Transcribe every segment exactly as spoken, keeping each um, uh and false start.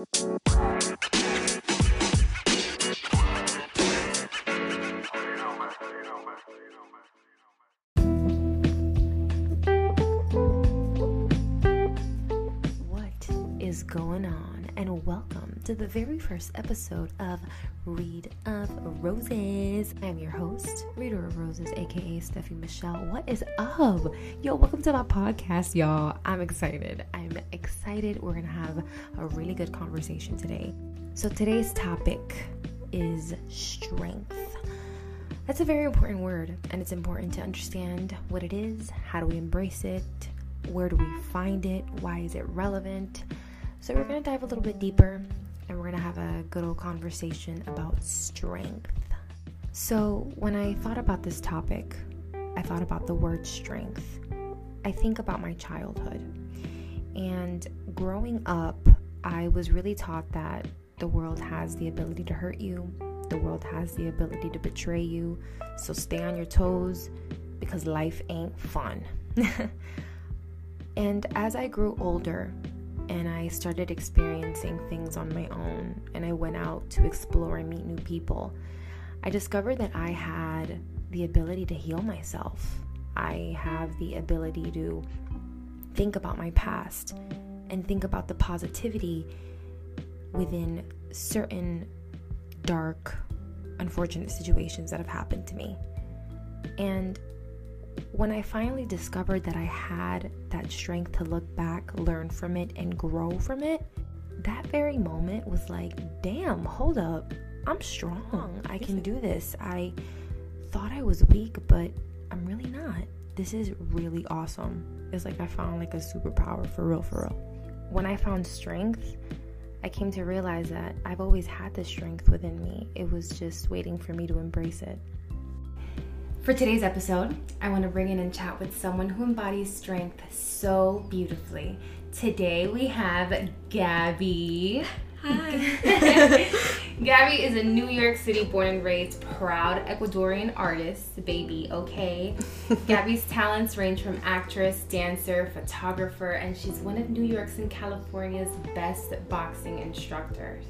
What is going on? And welcome to the very first episode of Read of Roses. I'm your host, Reader of Roses, aka Steffi Michelle. What is up? Yo, welcome to my podcast, y'all. I'm excited. I'm excited. We're gonna have a really good conversation today. So today's topic is strength. That's a very important word, and it's important to understand what it is, how do we embrace it, where do we find it, why is it relevant? So we're gonna dive a little bit deeper. And we're gonna have a good old conversation about strength. So when I thought about this topic, I thought about the word strength. I think about my childhood. And growing up, I was really taught that the world has the ability to hurt you. The world has the ability to betray you. So stay on your toes because life ain't fun. And as I grew older, and I started experiencing things on my own, and I went out to explore and meet new people, I discovered that I had the ability to heal myself. I have the ability to think about my past and think about the positivity within certain dark, unfortunate situations that have happened to me. And when I finally discovered that I had that strength to look back, learn from it, and grow from it, that very moment was like, damn, hold up, I'm strong, I can do this. I thought I was weak, but I'm really not. This is really awesome. It's like I found like a superpower, for real, for real. When I found strength, I came to realize that I've always had this strength within me. It was just waiting for me to embrace it. For today's episode, I want to bring in and chat with someone who embodies strength so beautifully. Today we have Gabby. Hi. Gabby is a New York City born and raised proud Ecuadorian artist, baby, okay? Gabby's talents range from actress, dancer, photographer, and she's one of New York's and California's best boxing instructors.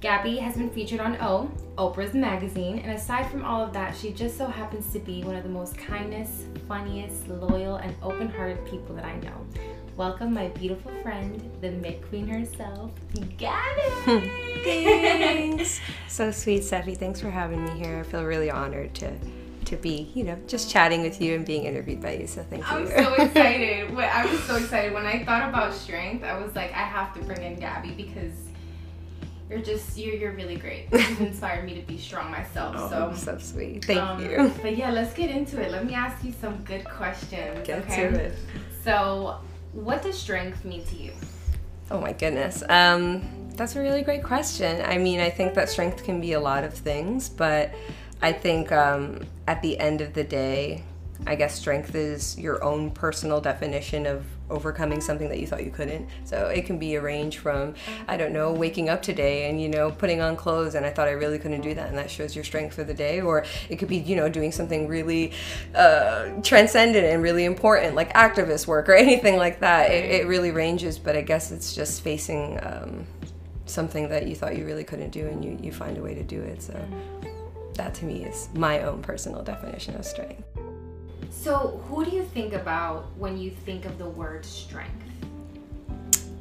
Gabby has been featured on O, Oprah's magazine, and aside from all of that, she just so happens to be one of the most kindest, funniest, loyal, and open-hearted people that I know. Welcome my beautiful friend, the Mick Queen herself, Gabby! Thanks! So sweet, Steffi. Thanks for having me here. I feel really honored to to be, you know, just chatting with you and being interviewed by you, so thank you. I'm so excited. I was so excited. When I thought about strength, I was like, I have to bring in Gabby because You're just, you're, you're really great. You've inspired me to be strong myself. Oh, so, so sweet. Thank um, you. But yeah, let's get into it. Let me ask you some good questions. Get okay? to it. So, what does strength mean to you? Oh my goodness. Um, that's a really great question. I mean, I think that strength can be a lot of things, but I think um, at the end of the day, I guess strength is your own personal definition of overcoming something that you thought you couldn't. So it can be a range from, I don't know, waking up today and, you know, putting on clothes and I thought I really couldn't do that, and that shows your strength for the day. Or it could be, you know, doing something really uh, transcendent and really important, like activist work or anything like that. It, it really ranges, but I guess it's just facing um, something that you thought you really couldn't do, and you, you find a way to do it. So that to me is my own personal definition of strength. So, who do you think about when you think of the word strength?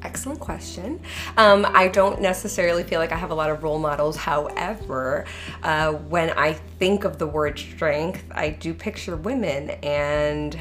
Excellent question. Um, I don't necessarily feel like I have a lot of role models. However, uh, when I think of the word strength, I do picture women, and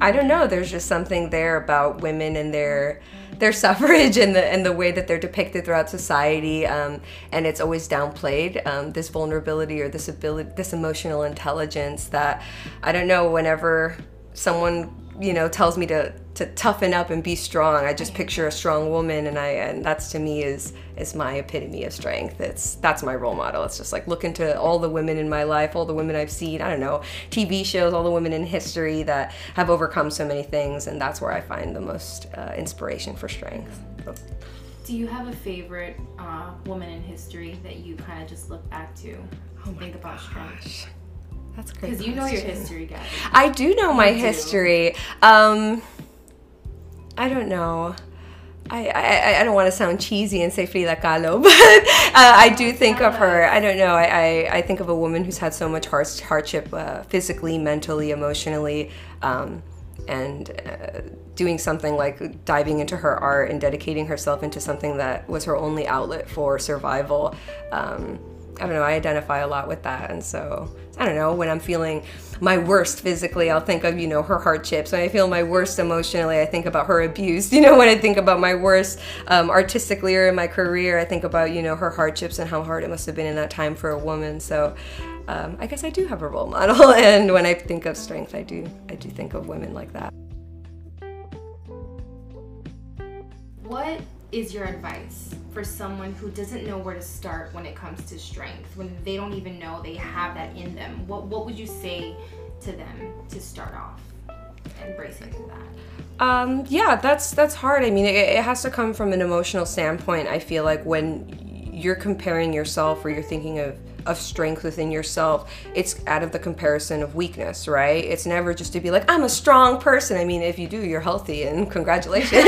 I don't know, there's just something there about women and their their suffrage and the and the way that they're depicted throughout society, um, and it's always downplayed, um, this vulnerability or this ability, this emotional intelligence that, I don't know, whenever someone, you know, tells me to, to toughen up and be strong, I just picture a strong woman, and I and that's to me is is my epitome of strength. It's that's my role model. It's just like, look into all the women in my life, all the women I've seen, I don't know, T V shows, all the women in history that have overcome so many things, and that's where I find the most uh, inspiration for strength. So. Do you have a favorite uh, woman in history that you kind of just look back to and oh think about gosh. strength? That's great. Because you know your history, guys. I do know my history. Um, I don't know. I, I, I don't want to sound cheesy and say Frida Kahlo, but uh, I do think of her. I don't know. I, I, I think of a woman who's had so much hardship uh, physically, mentally, emotionally, um, and uh, doing something like diving into her art and dedicating herself into something that was her only outlet for survival. Um, I don't know, I identify a lot with that, and so, I don't know, when I'm feeling my worst physically, I'll think of, you know, her hardships. When I feel my worst emotionally, I think about her abuse. You know, when I think about my worst um, artistically or in my career, I think about, you know, her hardships and how hard it must have been in that time for a woman. So um, I guess I do have a role model, and when I think of strength, I do, I do think of women like that. What is your advice for someone who doesn't know where to start when it comes to strength, when they don't even know they have that in them? What what would you say to them to start off embracing that? Um, yeah, that's that's hard. I mean, it, it has to come from an emotional standpoint. I feel like when you're comparing yourself or you're thinking of of strength within yourself, it's out of the comparison of weakness, right? It's never just to be like, I'm a strong person. I mean, if you do, you're healthy and congratulations.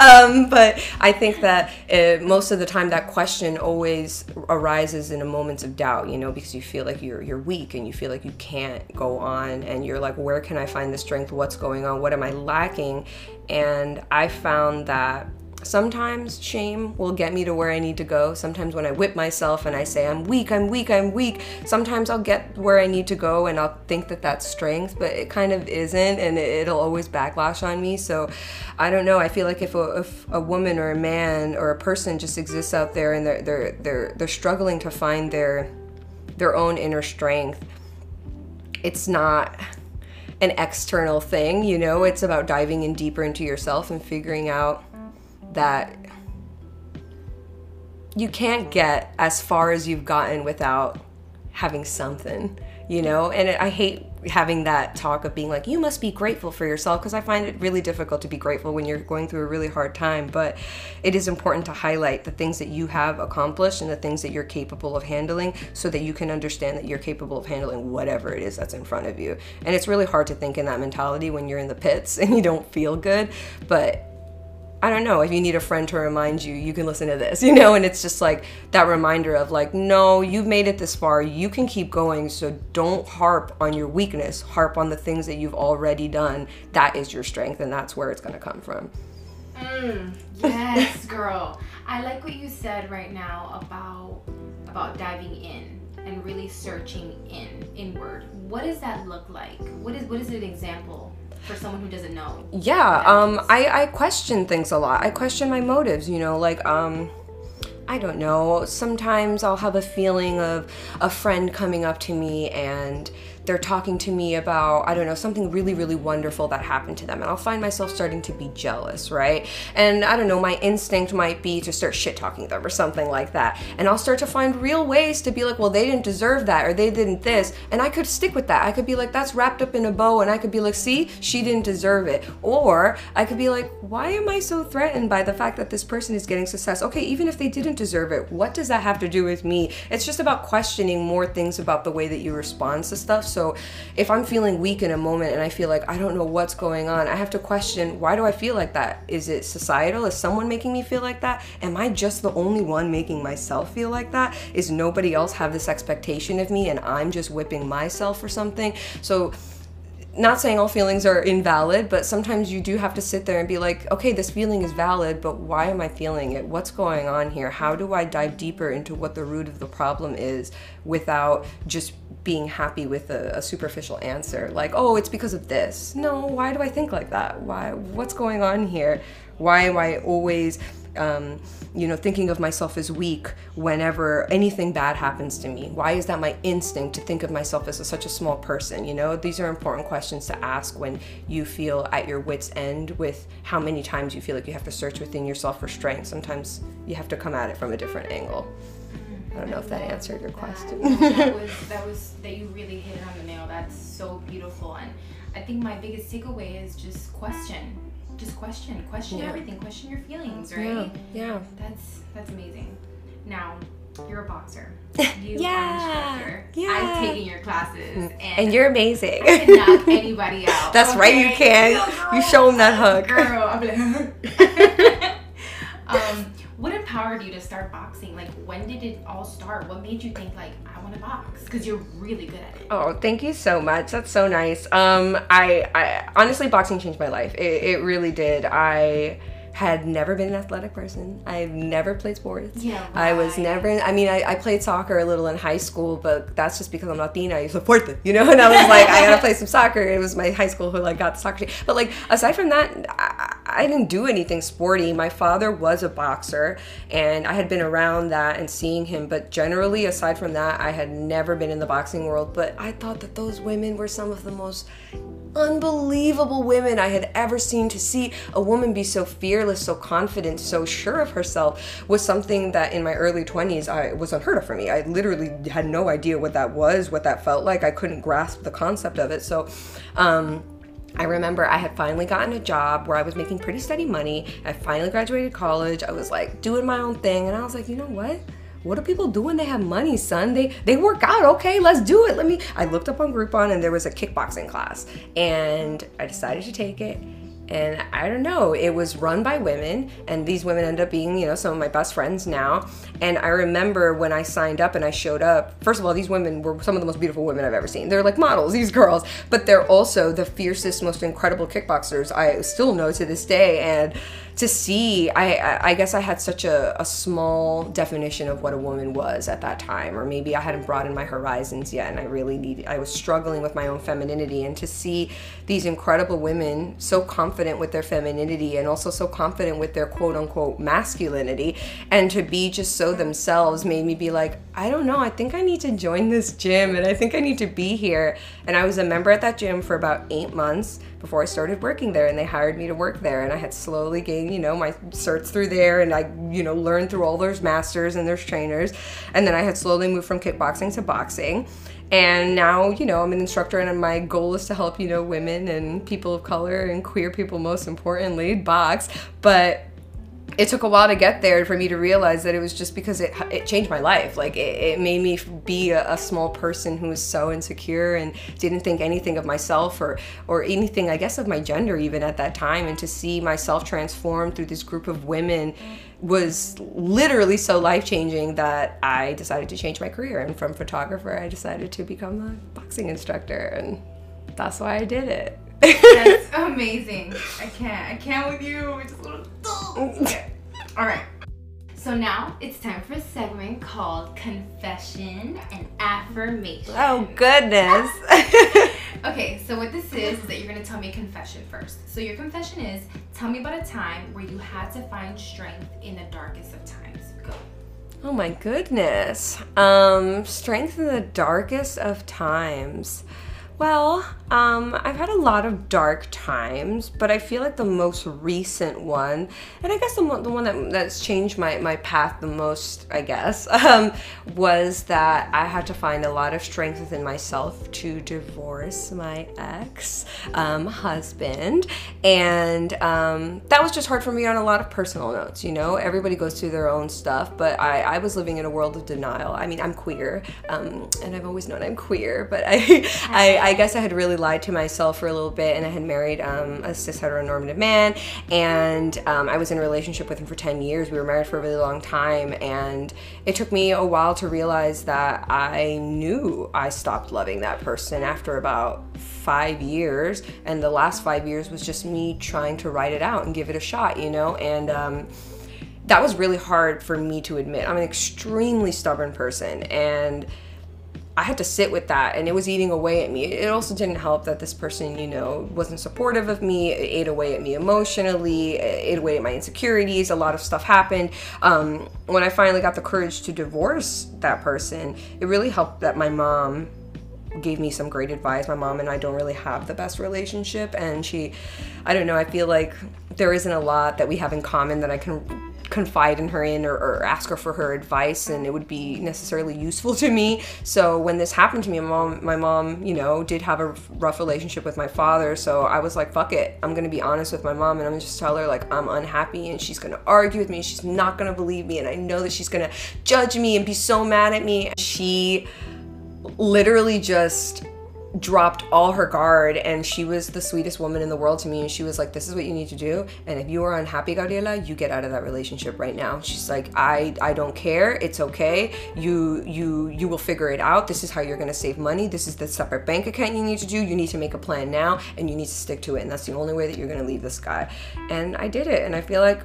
um, but I think that it, most of the time that question always arises in a moments of doubt, you know, because you feel like you're, you're weak and you feel like you can't go on, and you're like, where can I find the strength? What's going on? What am I lacking? And I found that sometimes shame will get me to where I need to go. Sometimes when I whip myself and I say, I'm weak, I'm weak, I'm weak, sometimes I'll get where I need to go and I'll think that that's strength, but it kind of isn't, and it'll always backlash on me. So I don't know. I feel like if a, if a woman or a man or a person just exists out there and they're, they're, they're, they're struggling to find their, their own inner strength, it's not an external thing, you know? It's about diving in deeper into yourself and figuring out that you can't get as far as you've gotten without having something, you know? And I hate having that talk of being like, you must be grateful for yourself, because I find it really difficult to be grateful when you're going through a really hard time. But it is important to highlight the things that you have accomplished and the things that you're capable of handling, so that you can understand that you're capable of handling whatever it is that's in front of you. And it's really hard to think in that mentality when you're in the pits and you don't feel good, but I don't know, if you need a friend to remind you, you can listen to this, you know? And it's just like that reminder of like, no, you've made it this far, you can keep going. So don't harp on your weakness, harp on the things that you've already done. That is your strength, and that's where it's gonna come from. Mm, yes, girl. I like what you said right now about, about diving in and really searching in, inward. What does that look like? What is, what is an example for someone who doesn't know? Yeah, um, I, I question things a lot. I question my motives, you know, like, um, I don't know, sometimes I'll have a feeling of a friend coming up to me and they're talking to me about, I don't know, something really, really wonderful that happened to them. And I'll find myself starting to be jealous, right? And I don't know, my instinct might be to start shit talking them or something like that. And I'll start to find real ways to be like, well, they didn't deserve that, or they didn't this. And I could stick with that. I could be like, that's wrapped up in a bow. And I could be like, see, she didn't deserve it. Or I could be like, why am I so threatened by the fact that this person is getting success? Okay, even if they didn't deserve it, what does that have to do with me? It's just about questioning more things about the way that you respond to stuff. So if I'm feeling weak in a moment and I feel like I don't know what's going on, I have to question, why do I feel like that? Is it societal? Is someone making me feel like that? Am I just the only one making myself feel like that? Is nobody else have this expectation of me and I'm just whipping myself or something? So not saying all feelings are invalid, but sometimes you do have to sit there and be like, okay, this feeling is valid, but why am I feeling it? What's going on here? How do I dive deeper into what the root of the problem is without just being happy with a, a superficial answer? Like, oh, it's because of this. No, why do I think like that? Why? What's going on here? Why am I always Um, you know, thinking of myself as weak whenever anything bad happens to me? Why is that my instinct to think of myself as a, such a small person? You know, these are important questions to ask when you feel at your wit's end with how many times you feel like you have to search within yourself for strength. Sometimes you have to come at it from a different angle. I don't know if that answered your question. That was, that was, that you really hit it on the nail. That's so beautiful. And I think my biggest takeaway is just question. Just question, question yeah. everything, question your feelings, right? Yeah. yeah. That's that's amazing. Now, you're a boxer. You yeah. are an instructor. Yeah. I've taken your classes. And, and you're amazing. I can knock anybody out. That's okay? Right, you can. You show them that hug. Girl, I'm like, Um, what empowered you to start boxing? Like, when did it all start? What made you think, like, I want to box? Because you're really good at it. Oh, thank you so much. That's so nice. Um, I, I honestly, boxing changed my life. It, it really did. I had never been an athletic person. I've never played sports. Yeah, right. I was never, I mean, I, I played soccer a little in high school, but that's just because I'm Latina, you support them, you know? And I was like, I gotta play some soccer. It was my high school who like got the soccer team. But like, aside from that, I, I didn't do anything sporty. My father was a boxer and I had been around that and seeing him, but generally, aside from that, I had never been in the boxing world, but I thought that those women were some of the most unbelievable women I had ever seen. To see a woman be so fearless, so confident, so sure of herself was something that in my early twenties I was unheard of for me. I literally had no idea what that was, what that felt like. I couldn't grasp the concept of it. So um, I remember I had finally gotten a job where I was making pretty steady money. I finally graduated college. I was like doing my own thing and I was like, you know what? What do people do when they have money, son? They they work out, okay, let's do it. Let me, I looked up on Groupon and there was a kickboxing class and I decided to take it. And I don't know, it was run by women and these women ended up being, you know, some of my best friends now. And I remember when I signed up and I showed up, first of all, these women were some of the most beautiful women I've ever seen. They're like models, these girls, but they're also the fiercest, most incredible kickboxers I still know to this day. And to see, I, I guess I had such a, a small definition of what a woman was at that time, or maybe I hadn't broadened my horizons yet and I really needed, I was struggling with my own femininity. And to see these incredible women so confident with their femininity and also so confident with their quote unquote masculinity and to be just so themselves made me be like, I don't know, I think I need to join this gym and I think I need to be here. And I was a member at that gym for about eight months before I started working there and they hired me to work there. And I had slowly gained, you know, my certs through there and I, you know, learned through all those masters and those trainers. And then I had slowly moved from kickboxing to boxing. And now, you know, I'm an instructor and my goal is to help, you know, women and people of color and queer people, most importantly, box. But it took a while to get there for me to realize that it was just because it it changed my life. Like it, it made me be a, a small person who was so insecure and didn't think anything of myself or or anything, I guess, of my gender even at that time. And to see myself transformed through this group of women was literally so life-changing that I decided to change my career. And from photographer, I decided to become a boxing instructor. And that's why I did it. That's amazing. I can't. I can't with you. We're just little adults. Okay. All right. So now it's time for a segment called Confession and Affirmation. Oh, goodness. Okay, so what this is is that you're going to tell me a confession first. So your confession is, tell me about a time where you had to find strength in the darkest of times. Go. Oh, my goodness. Um, strength in the darkest of times. Well, um, I've had a lot of dark times, but I feel like the most recent one, and I guess the, mo the one that, that's changed my, my path the most, I guess, um, was that I had to find a lot of strength within myself to divorce my ex um, husband. And um, that was just hard for me on a lot of personal notes, you know? Everybody goes through their own stuff, but I, I was living in a world of denial. I mean, I'm queer, um, and I've always known I'm queer, but I, I I guess I had really lied to myself for a little bit, and I had married um, a cis heteronormative man, and um, I was in a relationship with him for ten years. We were married for a really long time, and it took me a while to realize that I knew I stopped loving that person after about five years, and the last five years was just me trying to ride it out and give it a shot, you know? And um, that was really hard for me to admit. I'm an extremely stubborn person, and I had to sit with that, and it was eating away at me. It also didn't help that this person, you know, wasn't supportive of me. It ate away at me emotionally, it ate away at my insecurities. A lot of stuff happened. Um, when I finally got the courage to divorce that person, it really helped that my mom gave me some great advice. My mom and I don't really have the best relationship, and she, I don't know, I feel like there isn't a lot that we have in common that I can confide in her in or, or ask her for her advice, and it would be necessarily useful to me. So when this happened to me, my mom, my mom, you know, did have a rough relationship with my father, so I was like, fuck it, I'm gonna be honest with my mom, and I'm gonna just tell her, like, I'm unhappy, and she's gonna argue with me, and she's not gonna believe me, and I know that she's gonna judge me and be so mad at me. She literally just dropped all her guard, and she was the sweetest woman in the world to me, and she was like, this is what you need to do, and if you are unhappy, Gabriela, you get out of that relationship right now. She's like, I I don't care, it's okay, you you you will figure it out, this is how you're gonna save money, this is the separate bank account you need to do, you need to make a plan now, and you need to stick to it, and that's the only way that you're gonna leave this guy. And I did it, and I feel like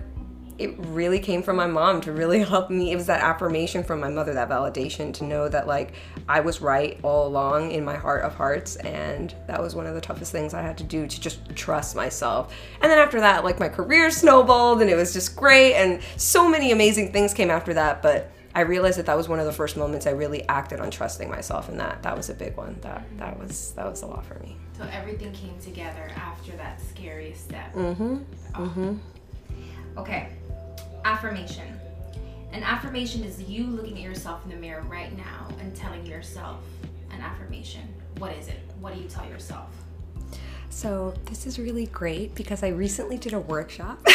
it really came from my mom to really help me. It was that affirmation from my mother, that validation to know that like I was right all along in my heart of hearts, and that was one of the toughest things I had to do, to just trust myself. And then after that, like my career snowballed and it was just great, and so many amazing things came after that, but I realized that that was one of the first moments I really acted on trusting myself, and that that was a big one. That that was that was a lot for me. So everything came together after that scary step. Mm-hmm. Oh. Mm-hmm. Okay. Affirmation. An affirmation is you looking at yourself in the mirror right now and telling yourself an affirmation. What is it? What do you tell yourself? So this is really great because I recently did a workshop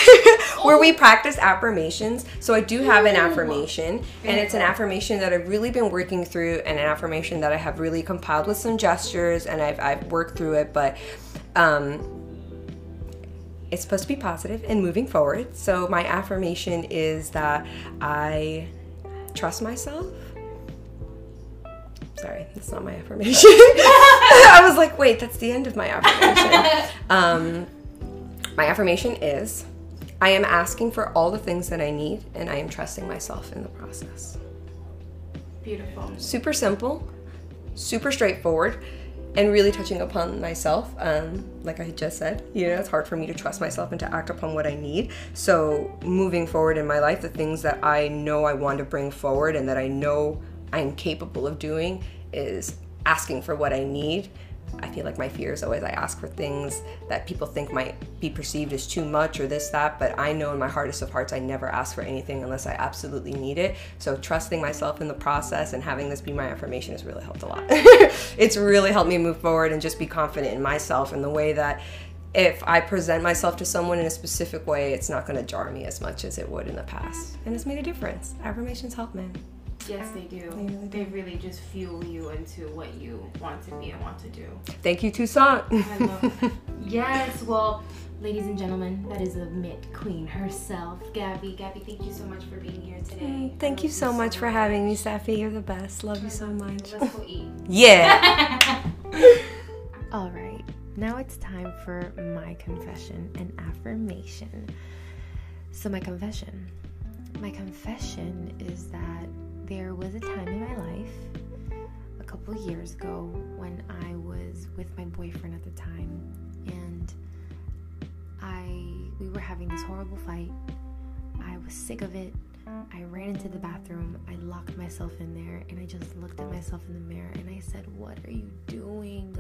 where we practiced affirmations. So I do have an affirmation, and it's an affirmation that I've really been working through, and an affirmation that I have really compiled with some gestures, and I've, I've worked through it, but um, it's supposed to be positive and moving forward. So my affirmation is that I trust myself. Sorry, that's not my affirmation. I was like, wait, that's the end of my affirmation. Um, my affirmation is, I am asking for all the things that I need, and I am trusting myself in the process. Beautiful. Super simple, super straightforward, and really touching upon myself. Um, like I had just said, you know, it's hard for me to trust myself and to act upon what I need. So moving forward in my life, the things that I know I want to bring forward and that I know I'm capable of doing is asking for what I need. I feel like my fear is always I ask for things that people think might be perceived as too much or this, that, but I know in my hardest of hearts I never ask for anything unless I absolutely need it. So trusting myself in the process and having this be my affirmation has really helped a lot. It's really helped me move forward and just be confident in myself, in the way that if I present myself to someone in a specific way, it's not going to jar me as much as it would in the past. And it's made a difference. Affirmations help, man. Yes, they do. They really, they really just fuel you into what you want to be and want to do. Thank you, Toussaint. I love it. Yes, well, ladies and gentlemen, that is a Mint Queen herself, Gabby. Gabby, thank you so much for being here today. Mm, thank you so, you so much, much for having me, Steffi. You're the best. Love I you so love much. You. Let's go eat. Yeah. All right, now it's time for my confession and affirmation. So my confession. My confession is that there was a time in my life a couple years ago when I was with my boyfriend at the time, and I we were having this horrible fight. I was sick of it. I ran into the bathroom. I locked myself in there, and I just looked at myself in the mirror and I said, "What are you doing?"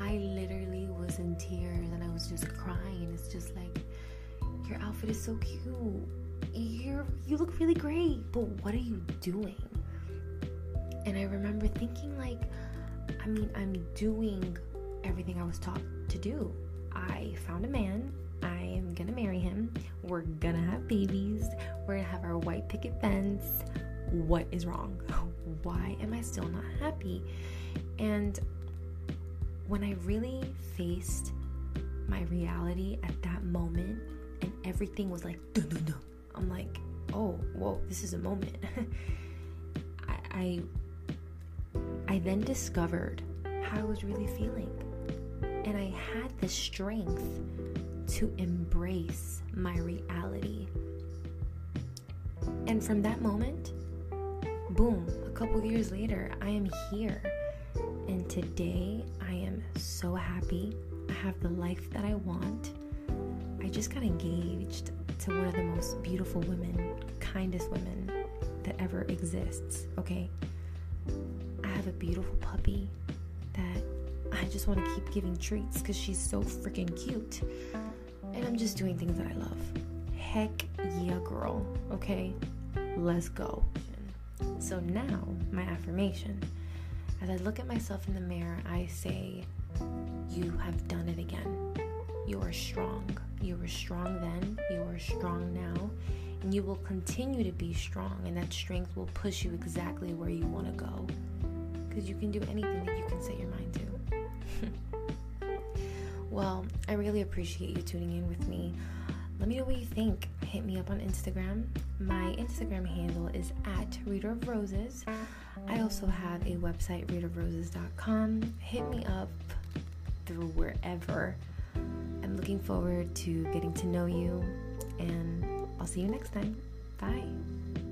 I literally was in tears and I was just crying. It's just like, your outfit is so cute. You're, you look really great, but what are you doing? And I remember thinking, like, I mean, I'm doing everything I was taught to do. I found a man. I am gonna marry him. We're gonna have babies. We're gonna have our white picket fence. What is wrong? Why am I still not happy? And when I really faced my reality at that moment, and everything was like, dun, dun, dun. I'm like, oh, whoa, this is a moment. I, I I then discovered how I was really feeling. And I had the strength to embrace my reality. And from that moment, boom, a couple years later, I am here. And today, I am so happy. I have the life that I want. I just got engaged to one of the most beautiful women, kindest women that ever exists, okay? I have a beautiful puppy that I just want to keep giving treats because she's so freaking cute. And I'm just doing things that I love. Heck yeah, girl, okay? Let's go. So now, my affirmation. As I look at myself in the mirror, I say, you have done it again. You are strong. You were strong then, you are strong now, and you will continue to be strong, and that strength will push you exactly where you want to go, because you can do anything that you can set your mind to. Well, I really appreciate you tuning in with me. Let me know what you think. Hit me up on Instagram. My Instagram handle is at Read of Roses. I also have a website, read of roses dot com. Hit me up through wherever. I'm looking forward to getting to know you, and I'll see you next time. Bye.